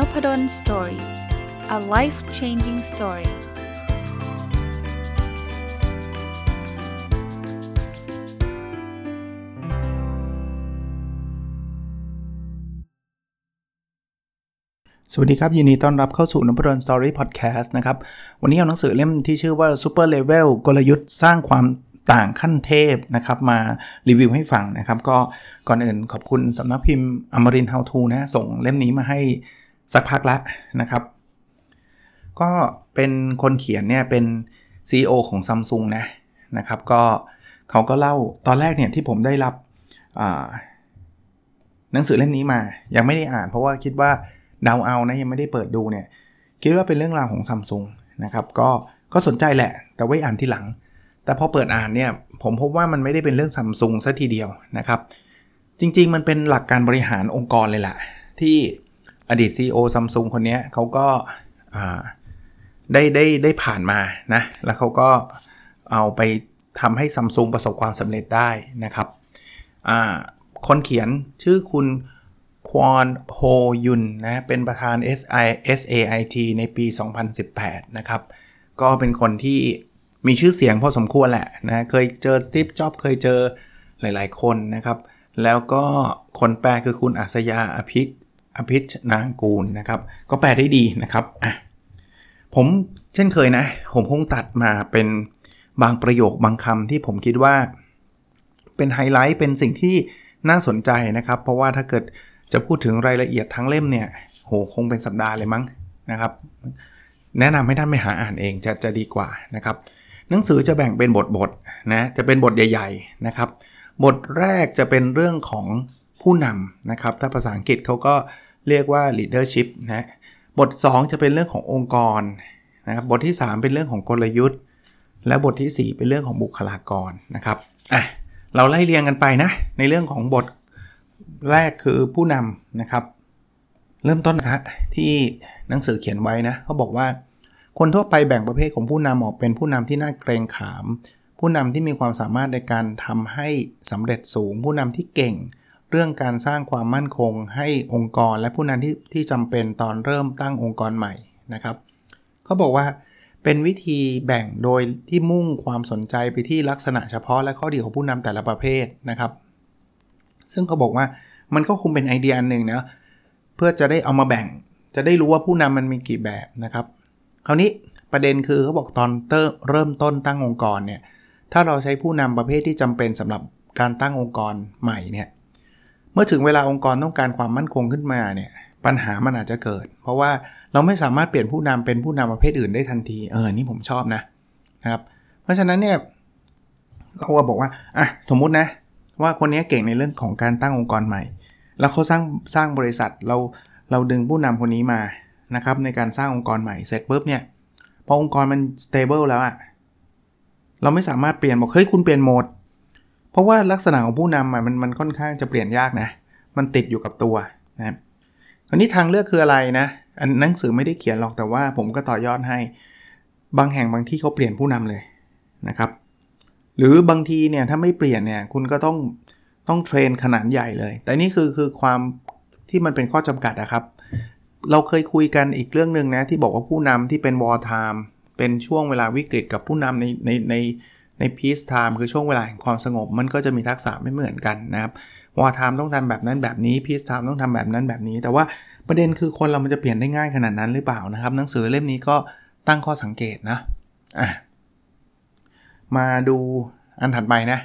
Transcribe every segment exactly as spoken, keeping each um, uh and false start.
Nopadon Story. A life-changing story.สวัสดีครับยินดีต้อนรับเข้าสู่ Nopadon Story Podcast นะครับวันนี้เอาหนังสือเล่มที่ชื่อว่า Super Level กลยุทธ์สร้างความต่างขั้นเทพนะครับมารีวิวให้ฟังนะครับก็ก่อนอื่นขอบคุณสำนักพิมพ์อมรินทร์ How To นะส่งเล่มนี้มาให้สักพักละนะครับก็เป็นคนเขียนเนี่ยเป็น ซี อี โอ ของ Samsung นะนะครับก็เขาก็เล่าตอนแรกเนี่ยที่ผมได้รับหนังสือเล่มนี้มายังไม่ได้อ่านเพราะว่าคิดว่าเดาเอานะยังไม่ได้เปิดดูเนี่ยคิดว่าเป็นเรื่องราวของ Samsung นะครับก็ก็สนใจแหละแต่ไว้อ่านทีหลังแต่พอเปิดอ่านเนี่ยผมพบว่ามันไม่ได้เป็นเรื่อง Samsung ซะทีเดียวนะครับจริงๆมันเป็นหลักการบริหารองค์กรเลยล่ะที่อดีต ซี อี โอ Samsung คนนี้เขาก็ได้ได้ได้ผ่านมานะแล้วเขาก็เอาไปทำให้ Samsung ประสบความสำเร็จได้นะครับคนเขียนชื่อคุณควอนโฮยุนนะเป็นประธาน เอส ไอ เอส เอ ไอ ที ในปีสองพันสิบแปดนะครับก็เป็นคนที่มีชื่อเสียงพอสมควรแหละนะเคยเจอสตีฟจ็อบส์เคยเจอหลายๆคนนะครับแล้วก็คนแปลคือคุณอัศยาอภิชอภิชนางกูลนะครับก็แปลได้ดีนะครับอ่ะผมเช่นเคยนะผมคงตัดมาเป็นบางประโยคบางคำที่ผมคิดว่าเป็นไฮไลท์เป็นสิ่งที่น่าสนใจนะครับเพราะว่าถ้าเกิดจะพูดถึงรายละเอียดทั้งเล่มเนี่ยโหคงเป็นสัปดาห์เลยมั้งนะครับแนะนำให้ท่านไปหาอ่านเองจะจะดีกว่านะครับหนังสือจะแบ่งเป็นบทๆนะจะเป็นบทใหญ่ๆนะครับบทแรกจะเป็นเรื่องของผู้นำนะครับถ้าภาษาอังกฤษเขาก็เรียกว่า leadership นะบทสองจะเป็นเรื่องขององค์กรนะครับบทที่สามเป็นเรื่องของกลยุทธ์และบทที่สี่เป็นเรื่องของบุคลากรนะครับอ่ะเราไล่เรียงกันไปนะในเรื่องของบทแรกคือผู้นำนะครับเริ่มต้นนะที่หนังสือเขียนไว้นะเขาบอกว่าคนทั่วไปแบ่งประเภทของผู้นำออกเป็นผู้นำที่น่าเกรงขามผู้นำที่มีความสามารถในการทำให้สำเร็จสูงผู้นำที่เก่งเรื่องการสร้างความมั่นคงให้องค์กรและผู้นำที่ที่จำเป็นตอนเริ่มตั้งองค์กรใหม่นะครับเขาบอกว่าเป็นวิธีแบ่งโดยที่มุ่งความสนใจไปที่ลักษณะเฉพาะและข้อดีของผู้นำแต่ละประเภทนะครับซึ่งเขาบอกว่ามันก็คงเป็นไอเดียอันนึงนะเพื่อจะได้เอามาแบ่งจะได้รู้ว่าผู้นำมันมีกี่แบบนะครับคราวนี้ประเด็นคือเขาบอกตอนเริ่มต้นตั้งองค์กรเนี่ยถ้าเราใช้ผู้นำประเภทที่จำเป็นสำหรับการตั้งองค์กรใหม่เนี่ยเมื่อถึงเวลาองค์กรต้องการความมั่นคงขึ้นมาเนี่ยปัญหามันอาจจะเกิดเพราะว่าเราไม่สามารถเปลี่ยนผู้นำเป็นผู้นำประเภทอื่นได้ทันทีเออนี่ผมชอบนะนะครับเพราะฉะนั้นเนี่ยเขาบอกว่าอ่ะสมมุตินะว่าคนนี้เก่งในเรื่องของการตั้งองค์กรใหม่แล้วเขาสร้างสร้างบริษัทเราเราดึงผู้นำคนนี้มานะครับในการสร้างองค์กรใหม่เสร็จปุ๊บเนี่ยพอองค์กรมัน stable แล้วอะเราไม่สามารถเปลี่ยนบอกเฮ้ยคุณเปลี่ยนโหมดเพราะว่าลักษณะของผู้นำมันมันค่อนข้างจะเปลี่ยนยากนะมันติดอยู่กับตัวนะครับอันนี้ทางเลือกคืออะไรนะอันหนังสือไม่ได้เขียนหรอกแต่ว่าผมก็ต่อยอดให้บางแห่งบางที่เขาเปลี่ยนผู้นำเลยนะครับหรือบางทีเนี่ยถ้าไม่เปลี่ยนเนี่ยคุณก็ต้องต้องเทรนขนาดใหญ่เลยแต่นี่คือคือความที่มันเป็นข้อจำกัดนะครับเราเคยคุยกันอีกเรื่องนึงนะที่บอกว่าผู้นำที่เป็น war time เป็นช่วงเวลาวิกฤตกับผู้นำในในในใน peace time คือช่วงเวลาแห่งความสงบมันก็จะมีทักษะไม่เหมือนกันนะครับ war time ต้องทำแบบนั้นแบบนี้ peace time ต้องทำแบบนั้นแบบนี้แต่ว่าประเด็นคือคนเรามันจะเปลี่ยนได้ง่ายขนาดนั้นหรือเปล่านะครับหนังสือเล่มนี้ก็ตั้งข้อสังเกตนะอ่ะมาดูอันถัดไปนะ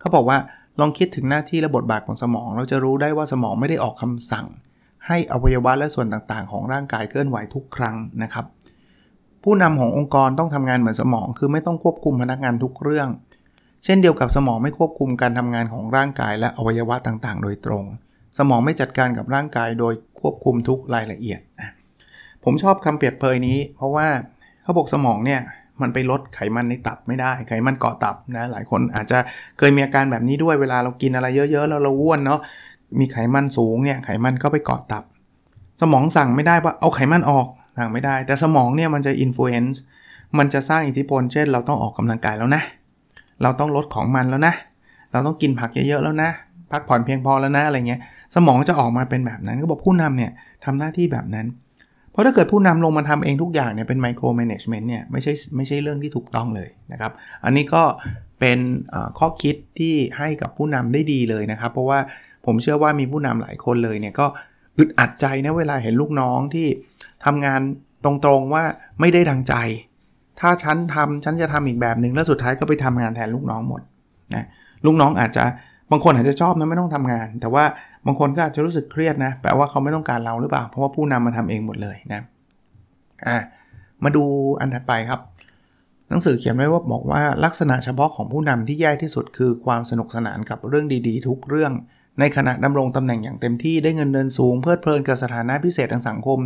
เขาบอกว่าลองคิดถึงหน้าที่และบทบาทของสมองเราจะรู้ได้ว่าสมองไม่ได้ออกคำสั่งให้อวัยวะและส่วนต่างๆของร่างกายเคลื่อนไหวทุกครั้งนะครับผู้นำขององค์กรต้องทำงานเหมือนสมองคือไม่ต้องควบคุมพนักงานทุกเรื่องเช่นเดียวกับสมองไม่ควบคุมการทำงานของร่างกายและอวัยวะต่างๆโดยตรงสมองไม่จัดการกับร่างกายโดยควบคุมทุกรายละเอียดผมชอบคำเปรียบเปรยนี้เพราะว่าเขาบอกสมองเนี่ยมันไปลดไขมันในตับไม่ได้ไขมันก่อตับนะหลายคนอาจจะเคยมีอาการแบบนี้ด้วยเวลาเรากินอะไรเยอะๆแล้วเราอ้วนเนาะมีไขมันสูงเนี่ยไขมันก็ไปเกาะตับสมองสั่งไม่ได้ว่าเอาไขมันออกสั่งไม่ได้แต่สมองเนี่ยมันจะ influence มันจะสร้างอิทธิพลเช่นเราต้องออกกำลังกายแล้วนะเราต้องลดของมันแล้วนะเราต้องกินผักเยอะๆแล้วนะพักผ่อนเพียงพอแล้วนะอะไรเงี้ย สมองจะออกมาเป็นแบบนั้นก็บอกผู้นำเนี่ยทำหน้าที่แบบนั้นเพราะถ้าเกิดผู้นำลงมาทำเองทุกอย่างเนี่ยเป็นไมโครแมเนจเมนต์เนี่ยไม่ใช่ไม่ใช่เรื่องที่ถูกต้องเลยนะครับอันนี้ก็เป็นข้อคิดที่ให้กับผู้นำได้ดีเลยนะครับเพราะว่าผมเชื่อว่ามีผู้นำหลายคนเลยเนี่ยก็อึดอัดใจนะเวลาเห็นลูกน้องที่ทำงานตรงๆว่าไม่ได้ดังใจถ้าฉันทำฉันจะทำอีกแบบหนึ่งแล้วสุดท้ายก็ไปทำงานแทนลูกน้องหมดนะลูกน้องอาจจะบางคนอาจจะชอบนะไม่ต้องทำงานแต่ว่าบางคนก็อาจจะรู้สึกเครียดนะแปลว่าเขาไม่ต้องการเราหรือเปล่าเพราะว่าผู้นำมาทำเองหมดเลยนะอ่ะมาดูอันถัดไปครับหนังสือเขียนไว้ว่าบอกว่าลักษณะเฉพาะของผู้นำที่แย่ที่สุดคือความสนุกสนานกับเรื่องดีๆทุกเรื่องในขณะดำรงตำแหน่งอย่างเต็มที่ได้เงินเดือนสูงเพลิดเพลินกับสถานะพิเศษทางสังคม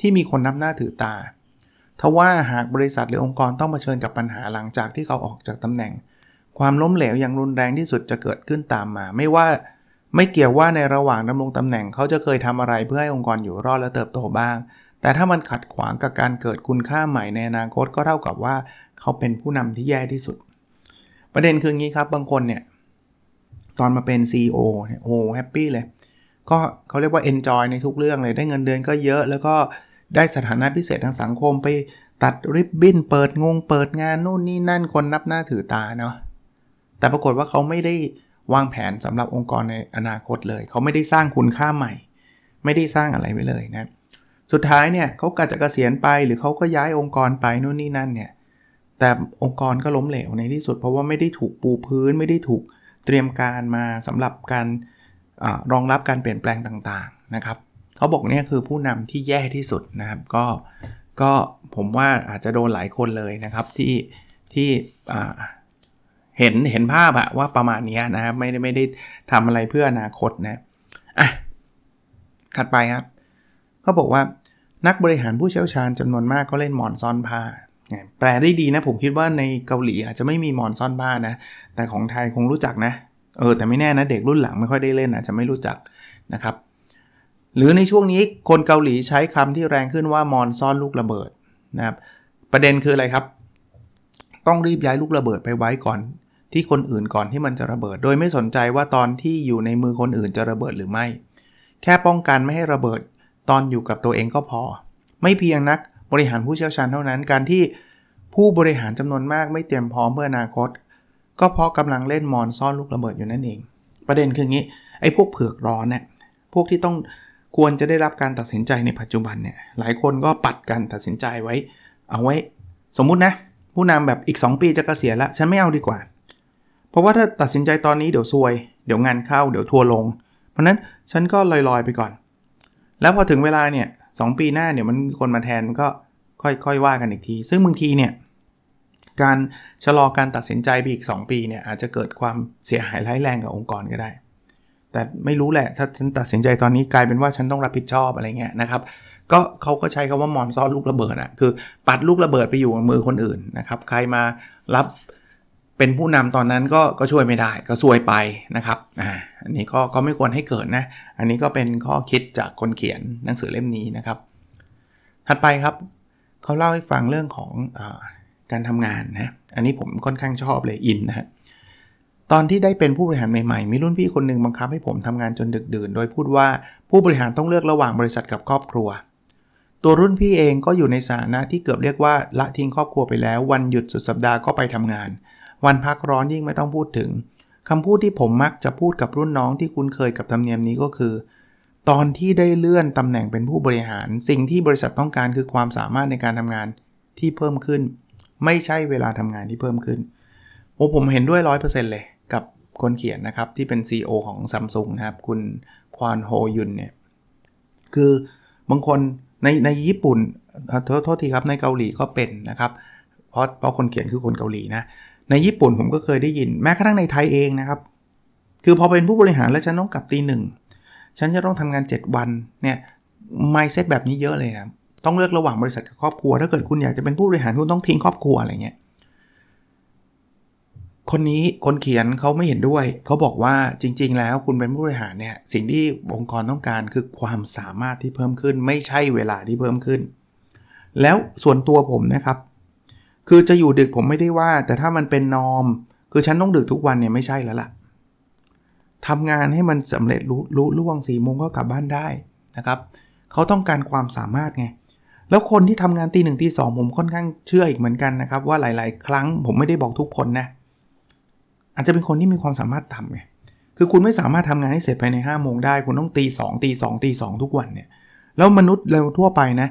ที่มีคนนับหน้าถือตาทว่าหากบริษัทหรือองค์กรต้องเผชิญกับปัญหาหลังจากที่เขาออกจากตำแหน่งความล้มเหลวอย่างรุนแรงที่สุดจะเกิดขึ้นตามมาไม่ว่าไม่เกี่ยวว่าในระหว่างดำรงตำแหน่งเขาจะเคยทำอะไรเพื่อให้องค์กรอยู่รอดและเติบโตบ้างแต่ถ้ามันขัดขวางกับการเกิดคุณค่าใหม่ในอนาคตก็เท่ากับว่าเขาเป็นผู้นำที่แย่ที่สุดประเด็นคืองี้ครับบางคนเนี่ยตอนมาเป็น ซี อี โอ เนี่ยโอ้แฮปปี้เลยก็เขาเรียกว่า enjoy ในทุกเรื่องเลยได้เงินเดือนก็เยอะแล้วก็ได้สถานะพิเศษทางสังคมไปตัดริบบิ้นเปิดงงเปิดงานนู่นนี่นั่นคนนับหน้าถือตาเนาะแต่ปรากฏว่าเขาไม่ได้วางแผนสำหรับองค์กรในอนาคตเลยเขาไม่ได้สร้างคุณค่าใหม่ไม่ได้สร้างอะไรไว้เลยนะสุดท้ายเนี่ยเขากะจะเกษียณไปหรือเขาก็ย้ายองค์กรไปนู่นนี่นั่นเนี่ยแต่องค์กรก็ล้มเหลวในที่สุดเพราะว่าไม่ได้ถูกปูพื้นไม่ได้ถูกเตรียมการมาสำหรับการอ่ารองรับการเปลี่ยนแปลงต่างๆนะครับเขาบอกเนี่ยคือผู้นำที่แย่ที่สุดนะครับก็ก็ผมว่าอาจจะโดนหลายคนเลยนะครับที่ที่อ่าเห็นเห็นภาพอะว่าประมาณนี้นะครับไม่ได้ไม่ได้ทำอะไรเพื่ออนาคตนะอ่ะถัดไปครับเขาบอกว่านักบริหารผู้เชี่ยวชาญจำนวนมากก็เล่นหมอนซ่อนผ้าแปลได้ดีนะผมคิดว่าในเกาหลีอาจจะไม่มีหมอนซ่อนผ้านะแต่ของไทยคงรู้จักนะเออแต่ไม่แน่นะเด็กรุ่นหลังไม่ค่อยได้เล่นอาจจะไม่รู้จักนะครับหรือในช่วงนี้คนเกาหลีใช้คำที่แรงขึ้นว่ามอนซ่อนลูกระเบิดนะครับประเด็นคืออะไรครับต้องรีบย้ายลูกระเบิดไปไว้ก่อนที่คนอื่นก่อนที่มันจะระเบิดโดยไม่สนใจว่าตอนที่อยู่ในมือคนอื่นจะระเบิดหรือไม่แค่ป้องกันไม่ให้ระเบิดตอนอยู่กับตัวเองก็พอไม่เพียงนักบริหารผู้เชี่ยวชาญเท่านั้นการที่ผู้บริหารจำนวนมากไม่เตรียมพร้อมเพื่ออนาคตก็เพราะกำลังเล่นมอนซ่อนลูกระเบิดอยู่นั่นเองประเด็นคืองี้ไอ้พวกเผือกร้อนเนี่ยพวกที่ต้องควรจะได้รับการตัดสินใจในปัจจุบันเนี่ยหลายคนก็ปัดการตัดสินใจไว้เอาไว้สมมุตินะผู้นำแบบอีกสองปีจะเกษียณละฉันไม่เอาดีกว่าเพราะว่าถ้าตัดสินใจตอนนี้เดี๋ยวซวยเดี๋ยวงานเข้าเดี๋ยวทัวลงเพราะนั้นฉันก็ลอยๆไปก่อนแล้วพอถึงเวลาเนี่ยสองปีหน้าเดี๋ยวมันมีคนมาแทนก็ค่อยๆว่ากันอีกทีซึ่งบางทีเนี่ยการชะลอการตัดสินใจไปอีกสองปีเนี่ยอาจจะเกิดความเสียหายร้ายแรงกับองค์กรก็ได้แต่ไม่รู้แหละถ้าฉันตัดสินใจตอนนี้กลายเป็นว่าฉันต้องรับผิดชอบอะไรเงี้ยนะครับก็เขาก็ใช้คำว่ามอนซ่อนลูกระเบิดอ่ะคือปัดลูกระเบิดไปอยู่ในมือคนอื่นนะครับใครมารับเป็นผู้นำตอนนั้นก็ก็ช่วยไม่ได้ก็ซวยไปนะครับอ่าอันนี้ก็ก็ไม่ควรให้เกิดนะอันนี้ก็เป็นข้อคิดจากคนเขียนหนังสือเล่มนี้นะครับถัดไปครับเขาเล่าให้ฟังเรื่องของอ่าการทำงานนะอันนี้ผมค่อนข้างชอบเลยอินนะฮะตอนที่ได้เป็นผู้บริหารใหม่ๆมีรุ่นพี่คนนึงบังคับให้ผมทำงานจนดึกดื่นโดยพูดว่าผู้บริหารต้องเลือกระหว่างบริษัทกับครอบครัวตัวรุ่นพี่เองก็อยู่ในสถานะที่เกือบเรียกว่าละทิ้งครอบครัวไปแล้ววันหยุดสุดสัปดาห์ก็ไปทำงานวันพักร้อนยิ่งไม่ต้องพูดถึงคำพูดที่ผมมักจะพูดกับรุ่นน้องที่คุ้นเคยกับธรรมเนียมนี้ก็คือตอนที่ได้เลื่อนตำแหน่งเป็นผู้บริหารสิ่งที่บริษัทต้องการคือความสามารถในการทำงานที่เพิ่มขึ้นไม่ใช่เวลาทำงานที่เพิ่มขึ้นโอ้ผมเห็นด้วย ร้อยเปอร์เซ็นต์ เลยกับคนเขียนนะครับที่เป็น ซี อี โอ ของ Samsung นะครับคุณควอนโฮยุนเนี่ยคือบางคนในในญี่ปุ่นโทษโทษทีครับในเกาหลีก็เป็นนะครับเพราะเพราะคนเขียนคือคนเกาหลีนะในญี่ปุ่นผมก็เคยได้ยินแม้กระทั่งในไทยเองนะครับคือพอเป็นผู้บริหารแล้วฉันต้องกลับตีหนึ่งฉันจะต้องทำงานเจ็ดวันเนี่ยมายด์เซตแบบนี้เยอะเลยนะต้องเลือกระหว่างบริษัทกับครอบครัวถ้าเกิดคุณอยากจะเป็นผู้บริหารคุณต้องทิ้งครอบครัวอะไรเงี้ยคนนี้คนเขียนเขาไม่เห็นด้วยเขาบอกว่าจริงๆแล้วคุณเป็นผู้บริหารเนี่ยสิ่งที่องค์กรต้องการคือความสามารถที่เพิ่มขึ้นไม่ใช่เวลาที่เพิ่มขึ้นแล้วส่วนตัวผมนะครับคือจะอยู่ดึกผมไม่ได้ว่าแต่ถ้ามันเป็นนอร์มคือฉันต้องดึกทุกวันเนี่ยไม่ใช่แล้วล่ะ ทำงานให้มันสำเร็จลุลุล่วงสี่โมงก็กลับบ้านได้นะครับเขาต้องการความสามารถไงแล้วคนที่ทำงานตีหนึ่งตีสองผมค่อนข้างเชื่ออีกเหมือนกันนะครับว่าหลายๆครั้งผมไม่ได้บอกทุกคนนะอาจจะเป็นคนที่มีความสามารถต่ำไงคือคุณไม่สามารถทำงานให้เสร็จภายในห้าโมงได้คุณต้องตีสองตีสองตีสองทุกวันเนี่ยแล้วมนุษย์เราทั่วไปนะ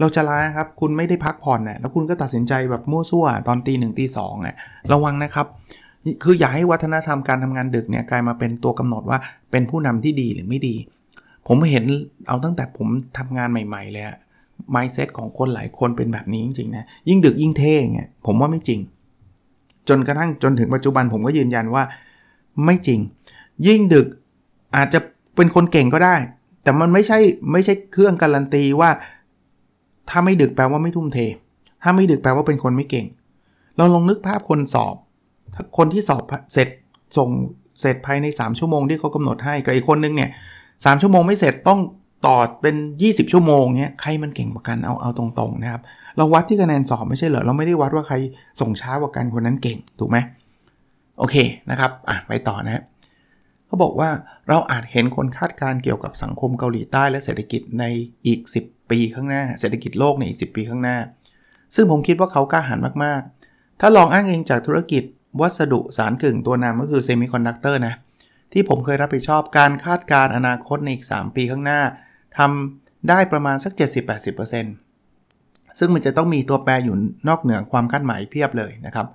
เราจะล้าครับคุณไม่ได้พักผ่อนนะแล้วคุณก็ตัดสินใจแบบมั่วซั่วตอนตีหนึ่งตีสองอ่ะระวังนะครับคืออย่าให้วัฒนธรรมการทำงานดึกเนี่ยกลายมาเป็นตัวกำหนดว่าเป็นผู้นำที่ดีหรือไม่ดีผมเห็นเอาตั้งแต่ผมทำงานใหม่ๆเลยอะ mindset ของคนหลายคนเป็นแบบนี้จริงๆนะยิ่งดึกยิ่งเท่เงี้ยผมว่าไม่จริงจนกระทั่งจนถึงปัจจุบันผมก็ยืนยันว่าไม่จริงยิ่งดึกอาจจะเป็นคนเก่งก็ได้แต่มันไม่ใช่ไม่ใช่เครื่องการันตีว่าถ้าไม่ดึกแปลว่าไม่ทุ่มเทถ้าไม่ดึกแปลว่าเป็นคนไม่เก่งเราลองนึกภาพคนสอบถ้าคนที่สอบเสร็จส่งเสร็จภายในสามชั่วโมงที่เขากำหนดให้กับอีกคนนึงเนี่ยสามชั่วโมงไม่เสร็จต้องต่อเป็นยี่สิบชั่วโมงเงี้ยใครมันเก่งกว่ากันเอาเอาตรงๆนะครับเราวัดที่คะแนนสอบไม่ใช่เหรอเราไม่ได้วัดว่าใครส่งช้ากว่ากันคนนั้นเก่งถูกไหมโอเคนะครับอ่ะไปต่อนะเขาบอกว่าเราอาจเห็นคนคาดการณ์เกี่ยวกับสังคมเกาหลีใต้และเศรษฐกิจในอีกสิบปีข้างหน้าเศรษฐกิจโลกในอีกสิบปีข้างหน้าซึ่งผมคิดว่าเขากล้าหาญมากๆถ้าลองอ้างอิงจากธุรกิจวัสดุสารกึ่งตัวนำก็คือเซมิคอนดักเตอร์นะที่ผมเคยรับผิดชอบการคาดการณ์อนาคตในอีกสามปีข้างหน้าทำได้ประมาณสัก เจ็ดสิบถึงแปดสิบเปอร์เซ็นต์ ซึ่งมันจะต้องมีตัวแปรอยู่นอกเหนือความคาดหมายเพียบเลยนะครับ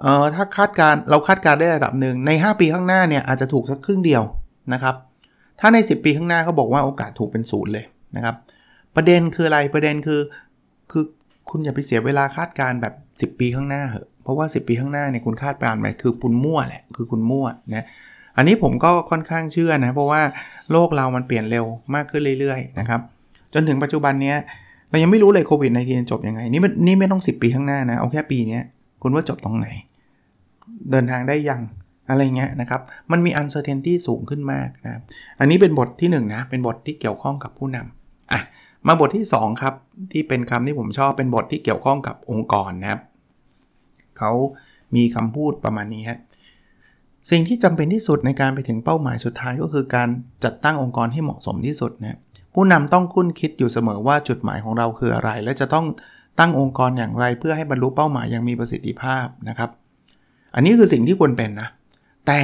เอ่อถ้าคาดการเราคาดการได้ระดับหนึ่งในห้าปีข้างหน้าเนี่ยอาจจะถูกสักครึ่งเดียวนะครับถ้าในสิบปีข้างหน้าเขาบอกว่าโอกาสถูกเป็นศูนย์เลยนะครับประเด็นคืออะไรประเด็นคือคือคุณอย่าไปเสียเวลาคาดการแบบสิบปีข้างหน้าเหอะเพราะว่าสิบปีข้างหน้าเนี่ยคุณคาดการณ์ไปคือคุณมั่วแหละคือคุณมั่วนะอันนี้ผมก็ค่อนข้างเชื่อนะเพราะว่าโลกเรามันเปลี่ยนเร็วมากขึ้นเรื่อยๆนะครับจนถึงปัจจุบันเนี้ยเรายังไม่รู้เลยโควิดสิบเก้า จบยังไงนี่นี่ไม่ต้องสิบปีข้างหน้านะเอาแค่ปีเนี้ยคุณว่าจบตรงไหนเดินทางได้ยังอะไรเงี้ยนะครับมันมี uncertainty สูงขึ้นมากนะอันนี้เป็นบทที่หนึ่ง นะเป็นบทที่เกี่ยวข้องกับผู้นำอ่ะมาบทที่สองครับที่เป็นคำที่ผมชอบเป็นบทที่เกี่ยวข้องกับองค์กรนะครับเขามีคำพูดประมาณนี้ฮะสิ่งที่จำเป็นที่สุดในการไปถึงเป้าหมายสุดท้ายก็คือการจัดตั้งองค์กรให้เหมาะสมที่สุดนะผู้นำต้องคุ้นคิดอยู่เสมอว่าจุดหมายของเราคืออะไรและจะต้องตั้งองค์กรอย่างไรเพื่อให้บรรลุเป้าหมายอย่างมีประสิทธิภาพนะครับอันนี้คือสิ่งที่ควรเป็นนะแต่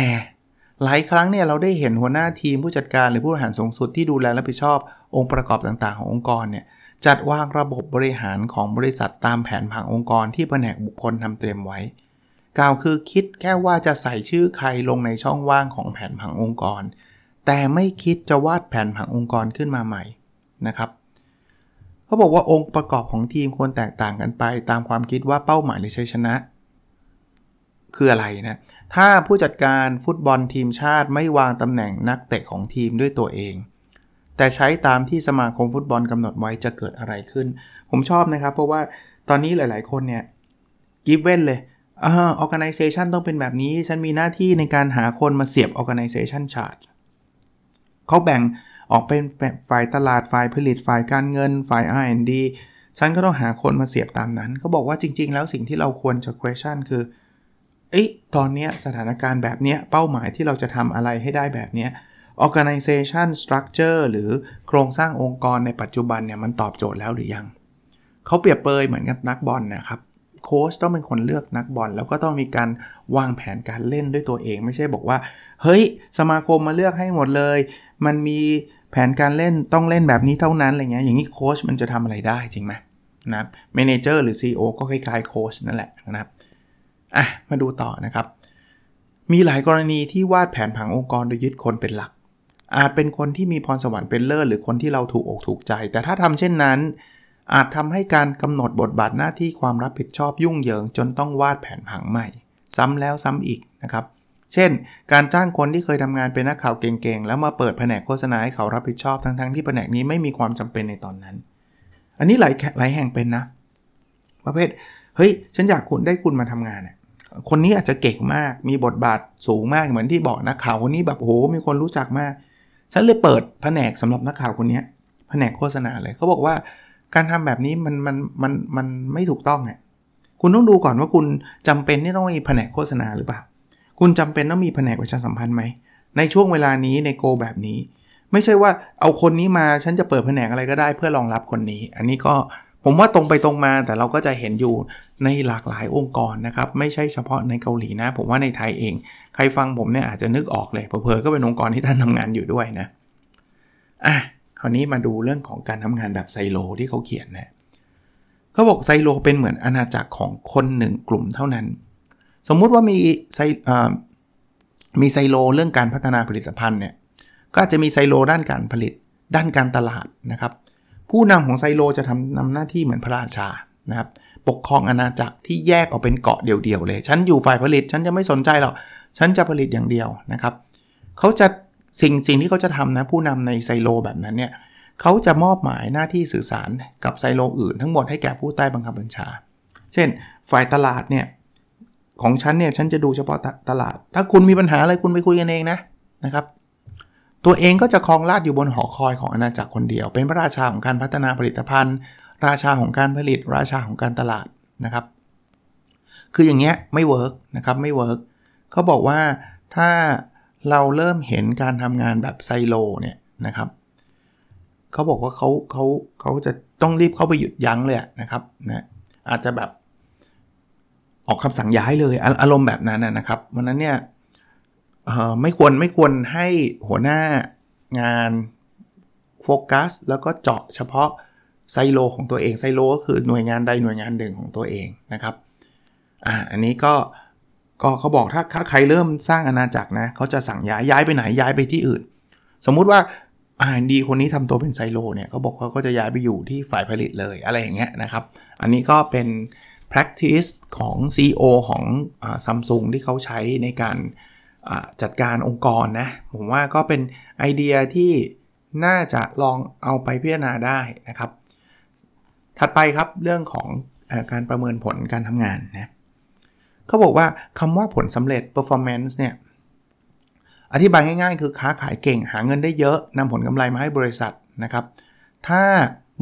หลายครั้งเนี่ยเราได้เห็นหัวหน้าทีมผู้จัดการหรือผู้บริหารสูงสุดที่ดูแลรับผิดชอบองค์ประกอบต่างๆขององค์กรเนี่ยจัดวางระบบบริหารของบริษัทตามแผนผังองค์กรที่แผนกบุคคลทำเตรียมไว้กล่าวคือคิดแค่ว่าจะใส่ชื่อใครลงในช่องว่างของแผนผังองค์กรแต่ไม่คิดจะวาดแผนผังองค์กรขึ้นมาใหม่นะครับเขาบอกว่าองค์ประกอบของทีมควรแตกต่างกันไปตามความคิดว่าเป้าหมายหรือชัยชนะคืออะไรนะถ้าผู้จัดการฟุตบอลทีมชาติไม่วางตำแหน่งนักเตะของทีมด้วยตัวเองแต่ใช้ตามที่สมาคมฟุตบอลกำหนดไว้จะเกิดอะไรขึ้นผมชอบนะครับเพราะว่าตอนนี้หลายๆคนเนี่ยกิฟเว่นเลยอ่า organization ต้องเป็นแบบนี้ฉันมีหน้าที่ในการหาคนมาเสียบ organization chart เขาแบ่งออกเป็นฝ่ายตลาดฝ่ายผลิตฝ่ายการเงินฝ่าย อาร์ แอนด์ ดี ฉันก็ต้องหาคนมาเสียบตามนั้นเขาบอกว่าจริงๆแล้วสิ่งที่เราควรจะ question คือเอ๊ะตอนนี้สถานการณ์แบบเนี้ยเป้าหมายที่เราจะทำอะไรให้ได้แบบเนี้ย organization structure หรือโครงสร้างองค์กรในปัจจุบันเนี่ยมันตอบโจทย์แล้วหรือยังเขาเปรียบเปรยเหมือนกับนักบอล น, นะครับโค้ชต้องเป็นคนเลือกนักบอลแล้วก็ต้องมีการวางแผนการเล่นด้วยตัวเองไม่ใช่บอกว่าเฮ้ยสมาคมมาเลือกให้หมดเลยมันมีแผนการเล่นต้องเล่นแบบนี้เท่านั้นอะไรเงี้ยอย่างนี้โค้ชมันจะทำอะไรได้จริงไหมนะครับเมเนเจอร์หรือ ซี อี โอ ก็คล้ายๆโค้ชนั่นแหละนะครับอ่ะมาดูต่อนะครับมีหลายกรณีที่วาดแผนผังองค์กรโดยยึดคนเป็นหลักอาจเป็นคนที่มีพรสวรรค์เป็นเลิศหรือคนที่เราถูกอกถูกใจแต่ถ้าทำเช่นนั้นอาจทำให้การกำหนดบทบาทหน้าที่ความรับผิดชอบยุ่งเหยิงจนต้องวาดแผนผังใหม่ซ้ำแล้วซ้ำอีกนะครับเช่นการจ้างคนที่เคยทำงานเป็นนักข่าวเก่งๆแล้วมาเปิดแผนกโฆษณาให้เขารับผิดชอบทั้งๆที่แผนกนี้ไม่มีความจำเป็นในตอนนั้นอันนี้หลายหลายแห่งเป็นนะประเภทเฮ้ยฉันอยากคุณได้คุณมาทำงานเนี่ยคนนี้อาจจะเก่งมากมีบทบาทสูงมากเหมือนที่บอกนักข่าวคนนี้แบบโหมีคนรู้จักมากฉันเลยเปิดแผนกสำหรับนักข่าวคนนี้แผนกโฆษณาเลยเขาบอกว่าการทำแบบนี้มันมันมันมันไม่ถูกต้องอ่ะคุณต้องดูก่อนว่าคุณจำเป็นที่ต้องมีแผนกโฆษณาหรือเปล่าคุณจำเป็นต้องมีแผนกประชาสัมพันธ์ไหม ในช่วงเวลานี้ในโกแบบนี้ไม่ใช่ว่าเอาคนนี้มาฉันจะเปิดแผนกอะไรก็ได้เพื่อรองรับคนนี้อันนี้ก็ผมว่าตรงไปตรงมาแต่เราก็จะเห็นอยู่ในหลากหลายองค์กรนะครับไม่ใช่เฉพาะในเกาหลีนะผมว่าในไทยเองใครฟังผมเนี่ยอาจจะนึกออกเลยเผลอๆก็เป็นองค์กรที่ท่านทำงานอยู่ด้วยนะอ่ะคราวนี้มาดูเรื่องของการทำงานแบบไซโลที่เขาเขียนนะเขาบอกไซโลเป็นเหมือนอาณาจักรของคนหนึ่งกลุ่มเท่านั้นสมมุติว่ามีไซเอ่อมีไซโลเรื่องการพัฒนาผลิตภัณฑ์เนี่ยก็อาจจะมีไซโลด้านการผลิตด้านการตลาดนะครับผู้นำของไซโลจะทำนำหน้าที่เหมือนพระราชานะครับปกครองอาณาจักรที่แยกออกเป็นเกาะเดี่ยวๆเลยฉันอยู่ฝ่ายผลิตฉันจะไม่สนใจหรอกฉันจะผลิตอย่างเดียวนะครับเขาจะสิ่งสิ่งที่เขาจะทำนะผู้นำในไซโลแบบนั้นเนี่ยเขาจะมอบหมายหน้าที่สื่อสารกับไซโลอื่นทั้งหมดให้แก่ผู้ใต้บังคับบัญชาเช่นฝ่ายตลาดเนี่ยของฉันเนี่ยฉันจะดูเฉพาะตลาดถ้าคุณมีปัญหาอะไรคุณไปคุยกันเองนะนะครับตัวเองก็จะครองราชย์อยู่บนหอคอยของอาณาจักรคนเดียวเป็นพระราชาของการพัฒนาผลิตภัณฑ์ราชาของการผลิตราชาของการตลาดนะครับคืออย่างเงี้ยไม่เวิร์กนะครับไม่เวิร์กเขาบอกว่าถ้าเราเริ่มเห็นการทำงานแบบไซโลเนี่ยนะครับเขาบอกว่าเขาเขาเขาจะต้องรีบเข้าไปหยุดยั้งเลยนะครับนะอาจจะแบบออกคำสั่งย้ายเลยอารมณ์แบบนั้นนะครับวันนั้นเนี่ยไม่ควรไม่ควรให้หัวหน้างานโฟกัสแล้วก็เจาะเฉพาะไซโลของตัวเองไซโลก็คือหน่วยงานใดหน่วยงานหนึ่งของตัวเองนะครับอ่าอันนี้ก็ก็เขาบอกถ้าถ้าใครเริ่มสร้างอาณาจักรนะเขาจะสั่งย้ายย้ายไปไหนย้ายไปที่อื่นสมมุติว่า อาร์ แอนด์ ดี คนนี้ทำตัวเป็นไซโลเนี่ยเขาบอกเขาจะย้ายไปอยู่ที่ฝ่ายผลิตเลยอะไรอย่างเงี้ยนะครับอันนี้ก็เป็น practice ของ ซี อี โอ ของอ่า Samsung ที่เขาใช้ในการจัดการองค์กรนะผมว่าก็เป็นไอเดียที่น่าจะลองเอาไปพิจารณาได้นะครับถัดไปครับเรื่องของเอ่อการประเมินผลการทำงานนะเขาบอกว่าคำว่าผลสำเร็จ performance เนี่ยอธิบายง่ายๆคือค้าขายเก่งหาเงินได้เยอะนำผลกำไรมาให้บริษัทนะครับถ้า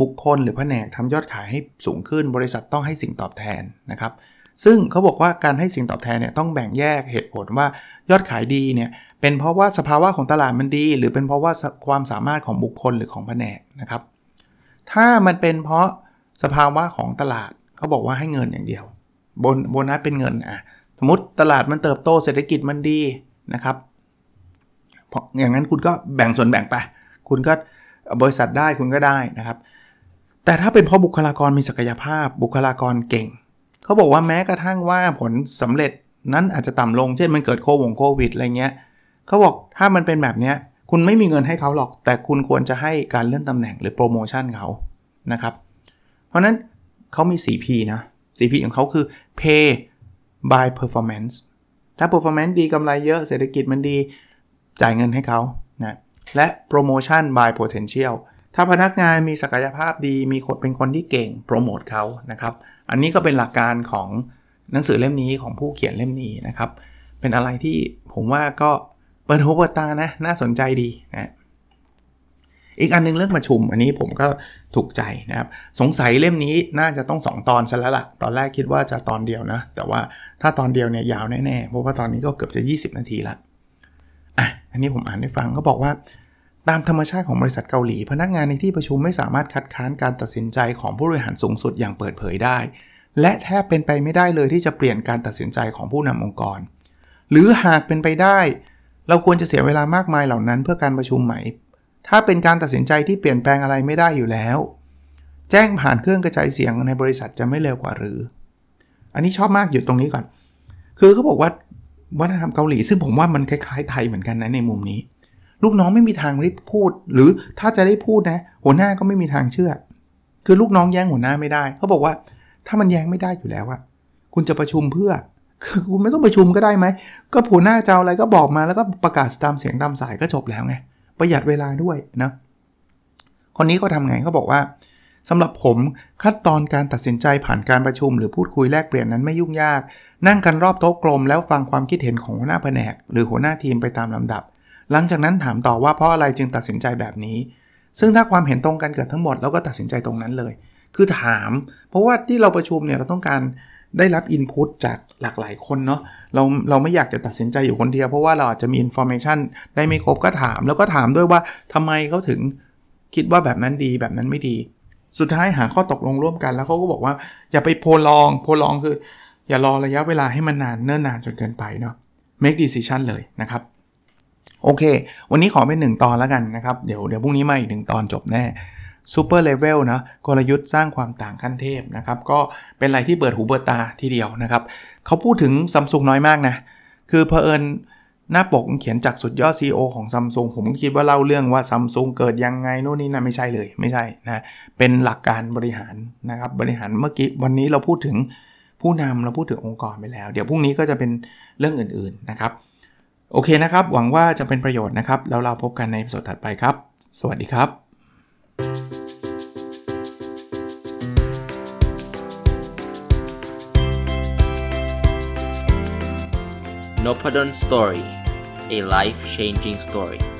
บุคคลหรือแผนกทำยอดขายให้สูงขึ้นบริษัทต้องให้สิ่งตอบแทนนะครับซึ่งเขาบอกว่าการให้สิ่งตอบแทนเนี่ยต้องแบ่งแยกเหตุผลว่ายอดขายดีเนี่ยเป็นเพราะว่าสภาวะของตลาดมันดีหรือเป็นเพราะว่าความสามารถของบุคคลหรือของแผนกนะครับถ้ามันเป็นเพราะสภาวะของตลาดเขาบอกว่าให้เงินอย่างเดียวโบนโบนัสเป็นเงินอ่ะสมมติตลาดมันเติบโตเศรษฐกิจมันดีนะครับเพราะอย่างนั้นคุณก็แบ่งส่วนแบ่งไปคุณก็บริษัทได้คุณก็ได้นะครับแต่ถ้าเป็นเพราะบุคลากรมีศักยภาพบุคลากรเก่งเขาบอกว่าแม้กระทั่งว่าผลสำเร็จนั้นอาจจะต่ำลงเช่นมันเกิดโควงโควิดอะไรเงี้ยเขาบอกถ้ามันเป็นแบบเนี้ยคุณไม่มีเงินให้เขาหรอกแต่คุณควรจะให้การเลื่อนตำแหน่งหรือโปรโมชั่นเขานะครับเพราะนั้นเขามี สี่ พี นะ สี่ พี ของเขาคือ Pay by Performance ถ้า Performance ดีกำไรเยอะเศรษฐกิจมันดีจ่ายเงินให้เขานะและ Promotion by Potential ถ้าพนักงานมีศักยภาพดีมีคนเป็นคนที่เก่งโปรโมทเขานะครับอันนี้ก็เป็นหลักการของหนังสือเล่มนี้ของผู้เขียนเล่มนี้นะครับเป็นอะไรที่ผมว่าก็เปิดหูเปิดตานะน่าสนใจดีนะอีกอันนึงเรื่องประชุมอันนี้ผมก็ถูกใจนะครับสงสัยเล่มนี้น่าจะต้องสองตอนซะแล้วล่ะตอนแรกคิดว่าจะตอนเดียวนะแต่ว่าถ้าตอนเดียวเนี่ยยาวแน่ๆเพราะว่าตอนนี้ก็เกือบจะยี่สิบนาทีละอ่ะอันนี้ผมอ่านให้ฟังก็บอกว่าตามธรรมชาติของบริษัทเกาหลีพนักงานในที่ประชุมไม่สามารถคัดค้านการตัดสินใจของผู้บริหารสูงสุดอย่างเปิดเผยได้และแทบเป็นไปไม่ได้เลยที่จะเปลี่ยนการตัดสินใจของผู้นำองค์กรหรือหากเป็นไปได้เราควรจะเสียเวลามากมายเหล่านั้นเพื่อการประชุมใหม่ถ้าเป็นการตัดสินใจที่เปลี่ยนแปลงอะไรไม่ได้อยู่แล้วแจ้งผ่านเครื่องกระจายเสียงในบริษัทจะไม่เร็วกว่าหรืออันนี้ชอบมากหยุดตรงนี้ก่อนคือเขาบอกว่าวัฒนธรรมเกาหลีซึ่งผมว่ามันคล้ายๆไทยเหมือนกันนะในมุมนี้ลูกน้องไม่มีทางรีบพูดหรือถ้าจะได้พูดนะหัวหน้าก็ไม่มีทางเชื่อคือลูกน้องแย้งหัวหน้าไม่ได้เขาบอกว่าถ้ามันแย้งไม่ได้อยู่แล้วอะคุณจะประชุมเพื่อคือคุณไม่ต้องประชุมก็ได้ไหมก็หัวหน้าจะเอาอะไรก็บอกมาแล้วก็ประกาศตามเสียงตามสายก็จบแล้วไงประหยัดเวลาด้วยนะคนนี้เขาทำไงเขาบอกว่าสำหรับผมขั้นตอนการตัดสินใจผ่านการประชุมหรือพูดคุยแลกเปลี่ยนนั้นไม่ยุ่งยากนั่งกันรอบโต๊ะกลมแล้วฟังความคิดเห็นของหัวหน้าแผนกหรือหัวหน้าทีมไปตามลำดับหลังจากนั้นถามต่อว่าเพราะอะไรจึงตัดสินใจแบบนี้ซึ่งถ้าความเห็นตรงกันเกิดทั้งหมดแล้วก็ตัดสินใจตรงนั้นเลยคือถามเพราะว่าที่เราประชุมเนี่ยเราต้องการ ได้รับอินพุตจากหลากหลายคนเนาะเราเราไม่อยากจะตัดสินใจอยู่คนเดียวเพราะว่าเราอาจจะมีอินฟอร์เมชันได้ไม่ครบก็ถามแล้วก็ถามด้วยว่าทำไมเขาถึงคิดว่าแบบนั้นดีแบบนั้นไม่ดีสุดท้ายหาข้อตกลงร่วมกันแล้วเขาก็บอกว่าอย่าไปโพลองโพลองคืออย่ารอระยะเวลาให้มันนานเนิ่นนานจนเกินไปเนาะ make decision เลยนะครับโอเควันนี้ขอเป็นหนึ่งตอนแล้วกันนะครับเดี๋ยวเดี๋ยวพรุ่งนี้มาอีกหนึ่งตอนจบแน่Super Level นะกลยุทธ์สร้างความต่างขั้นเทพนะครับก็เป็นอะไรที่เปิดหูเปิดตาทีเดียวนะครับเขาพูดถึง Samsung น้อยมากนะคือเผอิญหน้าปกเขียนจากสุดยอด ซี อี โอ ของ Samsung ผมก็คิดว่าเล่าเรื่องว่า Samsung เกิดยังไงโน่นนี่นะไม่ใช่เลยไม่ใช่นะเป็นหลักการบริหารนะครับบริหารเมื่อกี้วันนี้เราพูดถึงผู้นำเราพูดถึงองค์กรไปแล้วเดี๋ยวพรุ่งนี้ก็จะเป็นเรื่องอื่นๆนะครับโอเคนะครับหวังว่าจะเป็นประโยชน์นะครับแล้วเราพบกันในสดถัดไปครับสวัสดีครับNopadon Story, a life-changing story.